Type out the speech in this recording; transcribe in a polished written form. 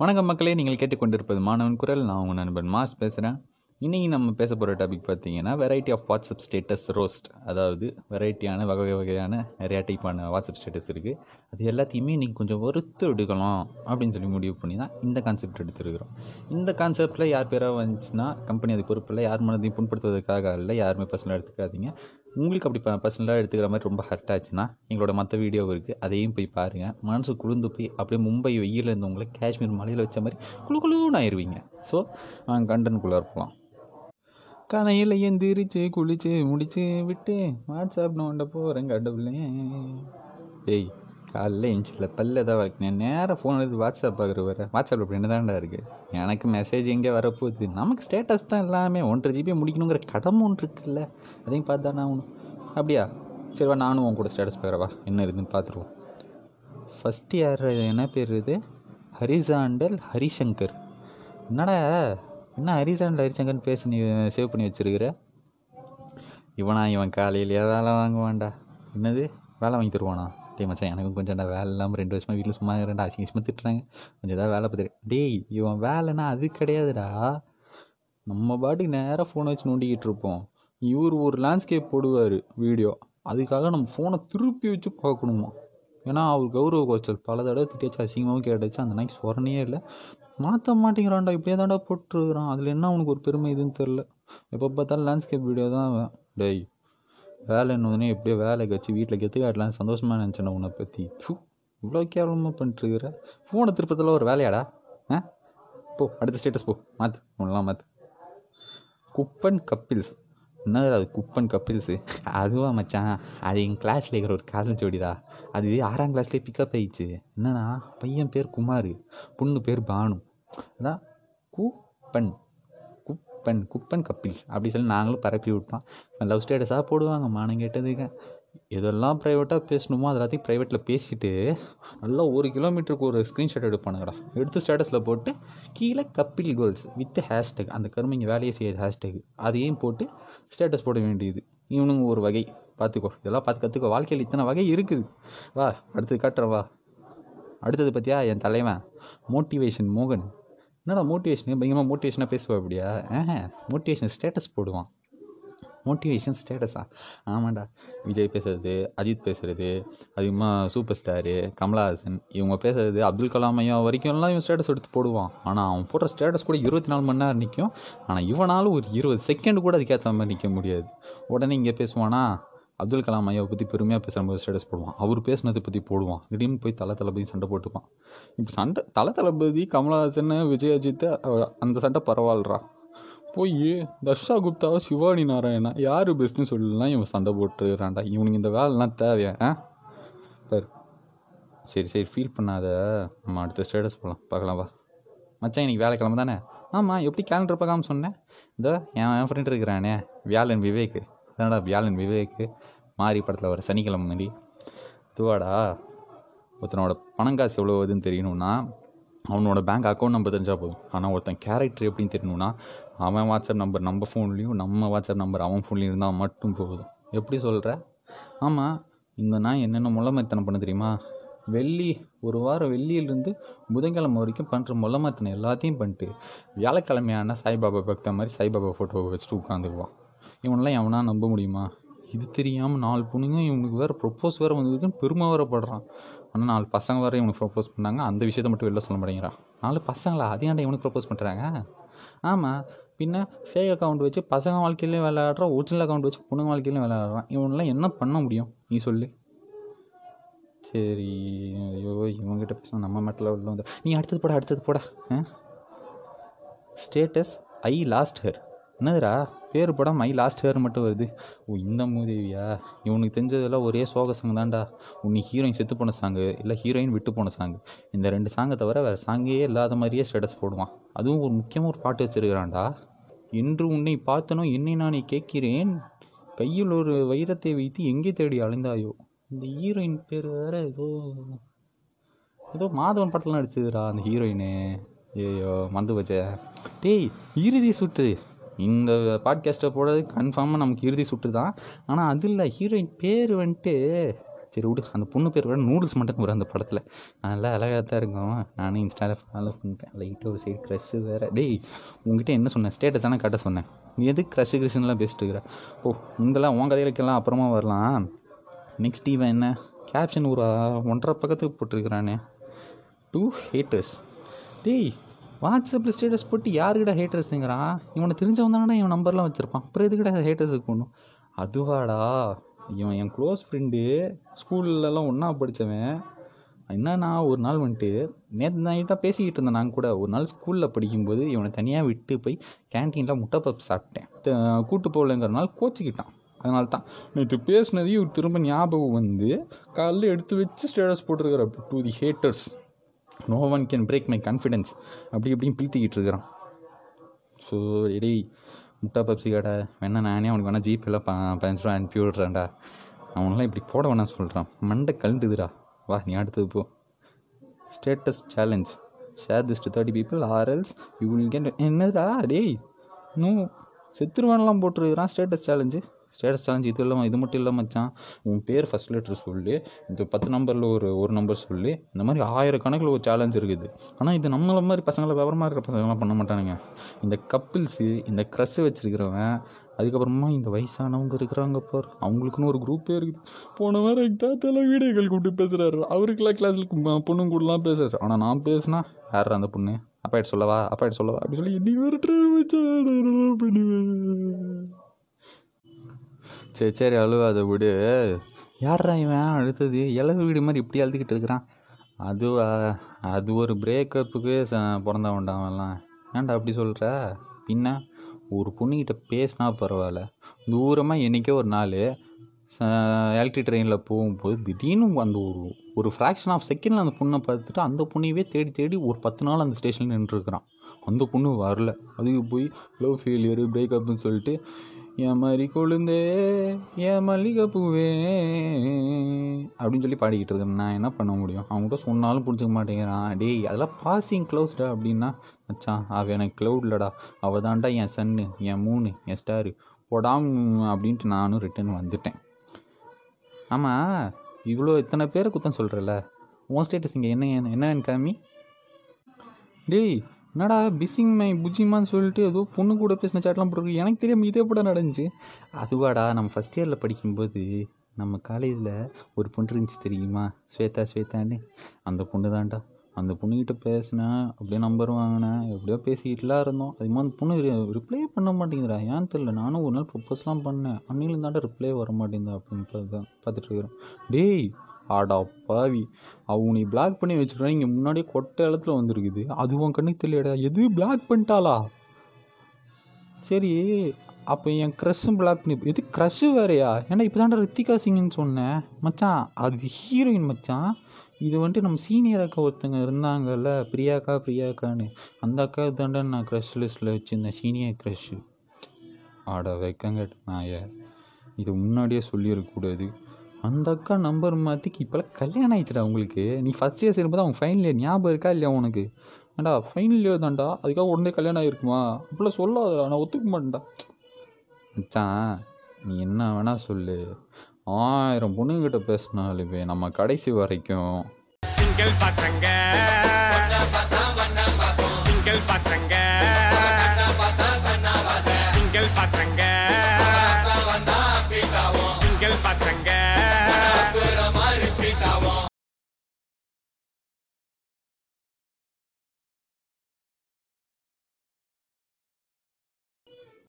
வணக்கம் மக்களே, நீங்கள் கேட்டுக்கொண்டிருப்பது மாணவன் குரல். நான் உங்கள் நண்பன் மாஸ் பேசுகிறேன். இன்றைக்கி நம்ம பேச போகிற டாபிக் பார்த்திங்கன்னா variety of WhatsApp status roast. அதாவது வெரைட்டியான வகையான நிறையா டைப்பான வாட்ஸ்அப் ஸ்டேட்டஸ் இருக்குது. அது எல்லாத்தையுமே நீங்கள் கொஞ்சம் ஒருத்து எடுக்கலாம் அப்படின்னு சொல்லி முடிவு பண்ணி தான் இந்த கான்செப்ட் எடுத்துருக்கிறோம். இந்த கான்செப்டில் யார் பேராக வந்துச்சுன்னா கம்பெனி அது பொறுப்பில்லை, யார் மனதையும் புண்படுத்துவதற்காக இல்லை, யாருமே பர்சனலாக எடுத்துக்காதீங்க. உங்களுக்கு அப்படி பர்சனலாக எடுத்துக்கிற மாதிரி ரொம்ப ஹர்ட் ஆச்சுன்னா எங்களோட மற்ற வீடியோ இருக்குது, அதையும் போய் பாருங்கள். மனசு குளிர்ந்து போய் அப்படியே மும்பை வெயில் இருந்தவங்களை காஷ்மீர் மலையில் வச்ச மாதிரி குழு குழுன்னு ஆயிடுவீங்க. ஸோ கண்டனுக்குள்ளே இருப்போம். காலையில் எந்திரிச்சு குளிச்சு முடிச்சு விட்டு வாட்ஸ்அப் நோண்ட போகிறேன் கடவுளே. ஏய், காலைல எஞ்சில்ல பல்ல ஏதாவது வளர்க்கணும், நேராக ஃபோன் எடுத்து வாட்ஸ்அப் பார்க்குற வர. வாட்ஸ்அப் அப்படி என்ன தாண்டா இருக்குது, எனக்கு மெசேஜ் எங்கே வரப்போகுது, நமக்கு ஸ்டேட்டஸ் தான் எல்லாமே. 1.5 GB முடிக்கணுங்கிற கடமை ஒன்று இருக்குல்ல, அதையும் பார்த்து தானே ஆகணும். அப்படியா, சரிவா நானும் உன் கூட ஸ்டேட்டஸ் பார்க்குறவா, என்ன இருக்குதுன்னு பார்த்துருவோம். ஃபஸ்ட்டு யார், என்ன பேர் இது, ஹரிசாண்டல் ஹரிசங்கர். என்னடா என்ன ஹரிசாண்டல் ஹரிசங்கர்னு பேசி நீ சேவ் பண்ணி வச்சுருக்கிற? இவன் காலையிலேயே வேலை வாங்குவான்டா. என்னது வேலை வாங்கி தருவானா? டே மச்சான், எனக்கும் கொஞ்சம்டா வேலை இல்லாமல் 2 வருஷமாக வீட்டில் சும்மா இருக்கிறேன்டா, அசிங்கமாக திட்டுறாங்க, கொஞ்சம் ஏதாவது வேலை பார்த்துரு. டேய், இவன் வேலைன்னா அது கிடையாதுடா, நம்ம பாட்டுக்கு நேராக ஃபோனை வச்சு நோண்டிக்கிட்டு இருப்போம். இவர் ஒரு லேண்ட்ஸ்கேப் போடுவார் வீடியோ, அதுக்காக நம்ம ஃபோனை திருப்பி வச்சு பார்க்கணுமா? ஏன்னா அவர் கௌரவ குறைச்சல் பல தடவை திட்டியாச்சு, அசிங்கமாகவும் கேட்டாச்சு. அந்த நாய்க்கு சொரணையே இல்லை, மாற்ற மாட்டேங்கிறான்டா, இப்படியே தாண்டா போட்டுருக்குறான். அதில் என்ன அவனுக்கு ஒரு பெருமை இதுன்னு தெரில, எப்போ பார்த்தாலும் லேண்ட்ஸ்கேப் வீடியோ தான். டேய், வேலை என்னோடனே எப்படியோ வேலை கட்சி வீட்டில் கெத்து காட்டலாம் சந்தோஷமாக நினச்சேன். உன்னை பற்றி இவ்வளோ கேவலமாக பண்ணிட்டுருக்குற, ஃபோனை திருப்பத்தில் ஒரு வேலையாடா? போ அடுத்த ஸ்டேட்டஸ் போ, மாற்று ஒன்றுலாம் மாற்று. குப்பன் கப்பில்ஸ். என்னது அது குப்பன் கப்பில்ஸு? அதுவா மச்சான், அது எங்கள் கிளாஸில் இருக்கிற ஒரு காதல் ஜோடிடா. அது 6ஆம் கிளாஸ்லேயே பிக்கப் ஆயிடுச்சு. என்னன்னா பையன் பேர் குமார், பொண்ணு பேர் பானு. அதான் குப்பன் குப்பன் குப்பன் கப்பில்ஸ் அப்படி சொல்லி நாங்களும் பரப்பி விட்டோம். லவ் ஸ்டேட்டஸாக போடுவாங்க மானம் கேட்டதுக்கு. இதெல்லாம் ப்ரைவேட்டாக பேசணுமோ அது எல்லாத்தையும் ப்ரைவேட்டில் பேசிட்டு நல்லா 1 கிலோமீட்டருக்கு ஒரு ஸ்க்ரீன்ஷாட் எடுப்பானுங்கடா. எடுத்து ஸ்டேட்டஸில் போட்டு கீழே கப்பில் கோல்ஸ் வித் ஹேஷ்டேக், அந்த கருமைங்க வேலையை செய்யுது ஹேஷ்டேக், அதையும் போட்டு ஸ்டேட்டஸ் போட வேண்டியது. இவனுங்க ஒரு வகை, பார்த்துக்கோ, இதெல்லாம் பார்த்து கற்றுக்கோ, வாழ்க்கையில் இத்தனை வகை இருக்குது. வா அடுத்தது காட்டுறேன் வா. அடுத்தது பற்றியா என் தலைவன் மோட்டிவேஷன் மோகன். என்னடா மோட்டிவேஷனு பயங்கரமாக மோட்டிவேஷனாக பேசுவா? அப்படியா, மோட்டிவேஷன் ஸ்டேட்டஸ் போடுவான். மோட்டிவேஷன் ஸ்டேட்டஸா? ஆமாண்டா, விஜய் பேசுறது, அஜித் பேசுகிறது, அதிகமாக சூப்பர் ஸ்டாரு, கமலஹாசன் இவங்க பேசுறது, அப்துல் கலாம் ஐயா வரைக்கும்லாம் இவன் ஸ்டேட்டஸ் எடுத்து போடுவான். ஆனால் அவன் போடுற ஸ்டேட்டஸ் கூட 24 மணி நேரம் நிற்கும். ஆனால் இவனாலும் ஒரு 20 செகண்ட் கூட அதுக்கேற்ற மாதிரி நிற்க முடியாது. உடனே இங்கே பேசுவானா அப்துல் கலாம் ஐயாவை பற்றி பெருமையாக பேசுகிறம்போது ஸ்டேட்டஸ் போடுவான், அவர் பேசுனதை பற்றி போடுவான், திடீர்னு போய் தளபதி சண்டை போட்டுப்பான். இப்போ சண்டை தளபதி கமலஹாசன் விஜய் அஜித் அந்த சண்டை பரவாயில்லரா, போய் தர்ஷா குப்தாவை சிவானி நாராயணா யார் பெஸ்ட்னு சொல்லலாம் இவன் சண்டை போட்டுறான்டா. இவனுக்கு இந்த வேலைலாம் தேவையா? சரி சரி ஃபீல் பண்ணாத, நம்ம அடுத்த ஸ்டேட்டஸ் போகலாம் பார்க்கலாம் வா. மச்சான் இன்னைக்கு வேலைக்கிழமை தானே? ஆமாம், எப்படி கேலண்டர் பார்க்காம சொன்னேன்? இந்த என் ஃப்ரெண்டு இருக்கிறானே வியாழன் விவேக், என்னடா வியாழன் விவேக்கு மாறி படத்தில் வர சனிக்கிழமை மாதிரி துவாடா. ஒருத்தனோட பணம் காசு எவ்வளோ வருதுன்னு தெரியணும்னா அவனோட பேங்க் அக்கௌண்ட் நம்பர் தெரிஞ்சால் போதும். ஆனால் ஒருத்தன் கேரக்டர் எப்படின்னு தெரியணும்னா அவன் வாட்ஸ்அப் நம்பர் நம்ம ஃபோன்லேயும் நம்ம வாட்ஸ்அப் நம்பர் அவன் ஃபோன்லேயும் இருந்தால் மட்டும் போதும். எப்படி சொல்கிற? ஆமாம், இந்த நான் என்னென்ன முள்ளமத்தனை பண்ண தெரியுமா? வெள்ளி ஒரு வாரம் வெள்ளியிலேருந்து புதன்கிழமை வரைக்கும் பண்ணுற முள்ளமத்தனை எல்லாத்தையும் பண்ணிட்டு வியாழக்கிழமையான சாய்பாபா பக்தா மாதிரி சாய்பாபா ஃபோட்டோவை வச்சுட்டு உட்காந்துக்குவான். இவனெல்லாம் எவனா நம்ப முடியுமா? இது தெரியாமல் 4 பொண்ணுங்க இவனுக்கு வேறு ப்ரொப்போஸ் வேறு வந்ததுக்குன்னு பெருமை வேறுபடுறான். ஆனால் 4 பசங்க வேறு இவனுக்கு ப்ரொப்போஸ் பண்ணாங்க, அந்த விஷயத்த மட்டும் வெளில சொல்ல மாட்டேங்கிறான். 4 பசங்களா? அதையாண்டா இவனுக்கு ப்ரொப்போஸ் பண்ணுறாங்க? ஆமாம், பின்ன ஃபேக் அக்கௌண்ட் வச்சு பசங்க வாழ்க்கையிலேயும் விளையாடுறான், ஒரிஜினல் அக்கௌண்ட் வச்சு பொண்ணுங்க வாழ்க்கையிலையும் விளையாடுறான். இவனெலாம் என்ன பண்ண முடியும் நீ சொல்லு? சரி, ஐயோ இவங்ககிட்ட பேசணும் நம்ம மட்டும் உள்ள வந்து நீ அடுத்தது போட அடுத்தது போட. Status I lost her. என்னதுடா பேர் படம் மை லாஸ்ட் ஹேர் மட்டும் வருது? ஓ இந்த மூதேவியா, இவனுக்கு தெரிஞ்சதெல்லாம் ஒரே சோக சாங் தான்டா. உன்னை ஹீரோயின் செத்து போன சாங்கு இல்லை ஹீரோயின் விட்டு போன சாங்கு, இந்த 2 சாங்கை தவிர வேறு சாங்கே இல்லாத மாதிரியே ஸ்டேட்டஸ் போடுவான். அதுவும் ஒரு முக்கியமாக ஒரு பாட்டு வச்சுருக்கிறான்டா. என்று உன்னை பார்த்தனோ என்னை நானே கேட்கிறேன், கையில் ஒரு வைரத்தை வைத்து எங்கே தேடி அலைந்தாயோ. இந்த ஹீரோயின் பேர் வேறு ஏதோ ஏதோ மாதவன் பாட்டெலாம் நடிச்சதுடா அந்த ஹீரோயினு. ஏயோ மந்து வச்ச. டேய், இறுதி சுற்று இந்த பாட்காஸ்ட்டை போடுறது கன்ஃபார்மாக நமக்கு இறுதி சுட்டு தான். ஆனால் அது இல்லை, ஹீரோயின் பேர் வந்துட்டு சரி விடு, அந்த பொண்ணு பேர் கூட நூடுல்ஸ் மட்டும் வரும் அந்த படத்தில், நல்லா அழகாக தான் இருக்கும். நானும் இன்ஸ்டாவில் ஃபாலோ பண்ணிட்டேன். லைட்டாக ஒரு சைடு க்ரஷ்ஷு வேறு. டேய் உங்ககிட்ட என்ன சொன்னேன், ஸ்டேட்டஸ் ஆனால் காட்ட சொன்னேன், நீ எது க்ரஷ்ஷு கிரஷ்ஷுலாம் பேசிட்டுருக்குற? ஓ உங்களாம் உன் கதைகளுக்கெல்லாம் அப்புறமா வரலாம். நெக்ஸ்ட் இவன் என்ன கேப்ஷன் ஒரு 1.5 பக்கத்துக்கு போட்டிருக்கிறானே, 2 ஹேட்டர்ஸ். டேய் வாட்ஸ்அப்பில் ஸ்டேட்டஸ் போட்டு யாருக்கிட்ட ஹேட்டர்ஸுங்கிறான்? இவனை தெரிஞ்சவன் தானே இவன் நம்பர்லாம் வச்சுருப்பான், அப்புறம் எதுக்கிட்ட ஹேட்டர்ஸுக்கு போடணும்? அதுவாடா இவன் என் க்ளோஸ் ஃப்ரெண்டு, ஸ்கூல்லலாம் ஒன்றா படித்தவன். என்னன்னா ஒரு நாள் வந்துட்டு நேற்று தான் பேசிக்கிட்டு இருந்தேன் நான் கூட. ஒரு நாள் ஸ்கூலில் படிக்கும்போது இவனை தனியாக விட்டு போய் கேன்டீனில் முட்டை பப் சாப்பிட்டேன். கூட்டு போகலங்கிறனால கோச்சிக்கிட்டான். அதனால தான் நேற்று பேசினதையும் திரும்ப ஞாபகம் வந்து காலையில் எடுத்து வச்சு ஸ்டேட்டஸ் போட்டிருக்கிற, 2 haters, no one can break my confidence, அப்படி இப்படின்னு பிழ்த்திக்கிட்டு இருக்கிறான். ஸோ எடி முட்டா பப்ஸி கடை வேணா, நானே அவனுக்கு வேணா ஜிபேலாம் 15 ரூபா அனுப்பி விடுறான்டா. அவனெலாம் இப்படி போட வேணா சொல்கிறான். மண்டை கழுண்டுதுடா. வா நீ அடுத்தது போ. Status challenge, share this to 30 people or else you will get. என்னடா டேய் இன்னும் செத்துருவான்லாம் போட்டுருக்கிறான். ஸ்டேட்டஸ் சேலஞ்சு இது மட்டும் இல்லாமல் மச்சான், உன் பேர் ஃபஸ்ட் லெட்ரு சொல்லி, இந்த 10 நம்பரில் ஒரு நம்பர் சொல்லி, இந்த மாதிரி 1000 கணக்கில் ஒரு சேலஞ்ச் இருக்குது. ஆனால் இது நம்மள மாதிரி பசங்களை, விவரமாக இருக்கிற பசங்களாம் பண்ண மாட்டானுங்க. இந்த கப்பிள்ஸு, இந்த க்ரஷ் வச்சுருக்கிறவன், அதுக்கப்புறமா இந்த வயசானவங்க இருக்கிறாங்க பார், அவங்களுக்குன்னு ஒரு குரூப்பே இருக்குது. போன வாரம் எங்கள் தாத்தாலாம் வீடியோக்கள் கூப்பிட்டு பேசுகிறாரு, அவருக்குலாம் கிளாஸில் பொண்ணுங்க கூடலாம் பேசுகிறாரு. ஆனால் நான் பேசுனா யார் அந்த பொண்ணு, அப்பாயிட்டு சொல்லவா அப்படி சொல்லி இன்னி வேறு. சரி அழுவா, அதை விடு. யாரா இவன் அழுத்தது இலவு வீடு மாதிரி இப்படி அழுதுகிட்டு இருக்கிறான்? அது ஒரு பிரேக்கப்புக்கு பிறந்தா உண்டாவெல்லாம். ஏன்டா அப்படி சொல்கிற? பின்ன ஒரு பொண்ணுக்கிட்ட பேசினா பரவாயில்ல, தூரமாக என்றைக்கே ஒரு நாள் எலக்ட்ரிக் ட்ரெயினில் போகும்போது திடீர்னு அந்த ஒரு ஃப்ராக்ஷன் ஆஃப் செகண்டில் அந்த பொண்ணை பார்த்துட்டு அந்த பொண்ணையவே தேடி ஒரு 10 நாள் அந்த ஸ்டேஷனில் நின்றுருக்கிறான். அந்த பொண்ணு வரல. அதுக்கு போய் லவ் ஃபெயிலியரு பிரேக்கப்னு சொல்லிட்டு, என் மாதிரி கொழுந்தே என் மல்லிகைப்பூவே அப்படின்னு சொல்லி பாடிக்கிட்டு இருக்கேன். நான் என்ன பண்ண முடியும்? அவங்ககிட்ட சொன்னாலும் பிடிச்சிக்க மாட்டேங்கிறான். டேய் அதெல்லாம் பாசிங் க்ளவுஸ்டா அப்படின்னா, மச்சான் அவள் எனக்கு க்ளவுட் இல்லடா, அவள் தான்டா என் சன்னு, என் மூணு, என் ஸ்டாரு போடாங் அப்படின்ட்டு நானும் ரிட்டர்ன் வந்துட்டேன். ஆமாம் இத்தனை பேரை குத்தம் சொல்கிறல்ல, உன் ஸ்டேட்டஸ் இங்கே என்னன்னு காமி. டேய் என்னடா பிஸிங் மை புஜிமான்னு சொல்லிட்டு ஏதோ பொண்ணு கூட பேசின சாட்லாம் போட்டிருக்கு. எனக்கு தெரியாமல் இதே படம் நடந்துச்சு. அதுவாடா நம்ம ஃபஸ்ட் இயரில் படிக்கும்போது நம்ம காலேஜில் ஒரு பொண்ணு இருந்துச்சு தெரியுமா, ஸ்வேதான்னு. அந்த பொண்ணு தான்டா. அந்த பொண்ணுக்கிட்ட பேசினேன், அப்படியே நம்பர் வாங்கினேன், எப்படியோ பேசிக்கிட்டுலாம் இருந்தோம். அது மாதிரி அந்த பொண்ணு ரிப்ளை பண்ண மாட்டேங்கிறா, ஏன்னு தெரியல. நானும் ஒரு நாள் ப்ரப்போஸ்லாம் பண்ணேன், அன்னிலும் தாண்டா ரிப்ளை வர மாட்டேங்குதா அப்படின்னு தான் பார்த்துட்ருக்குறேன். டேய் ஆடா பாவி, அவங்க நீ பிளாக் பண்ணி வச்சுக்கிறேன், இங்கே முன்னாடியே கொட்டை இடத்துல வந்துருக்குது, அதுவும் கண்ணுக்கு தெரியடா. எது பிளாக் பண்ணிட்டாளா? சரி அப்போ என் க்ரஷ்ஷும் பிளாக் பண்ணி, எது க்ரஷ்ஷு வேறையா? ஏன்னா இப்போ தாண்டா ரித்திகா சிங்னு சொன்னேன் மச்சான், அது ஹீரோயின் மச்சான். இது வந்துட்டு நம்ம சீனியர் அக்கா ஒருத்தங்க இருந்தாங்கல்ல, பிரியாக்கான்னு, அந்த அக்கா தாண்டா நான் க்ரஷ் லிஸ்ட்டில் வச்சுருந்தேன், சீனியர் க்ரஷ்ஷு. ஆடா வைக்கங்கட் நாய, இது முன்னாடியே சொல்லியிருக்கக்கூடாது. அந்த அக்கா நம்பர் மாற்றிக்கு இப்போலாம் கல்யாணம் ஆகிடுச்சுடா அவங்களுக்கு. நீ ஃபஸ்ட் இயர் சேரும்போது அவங்க ஃபைனல் இயர், ஞாபகம் இருக்கா இல்லையா உனக்கு? ஏண்டா ஃபைனல் இயர் தான்டா, அதுக்காக உடனே கல்யாணம் ஆகிருக்குமா? அப்படிலாம் சொல்லாதடா, நான் ஒத்துக்க மாட்டேன்டா. மச்சான் நீ என்ன வேணால் சொல்லு, 1000 பொண்ணுங்கிட்ட பேசினாலுமே நம்ம கடைசி வரைக்கும் சிங்கிள் பசங்க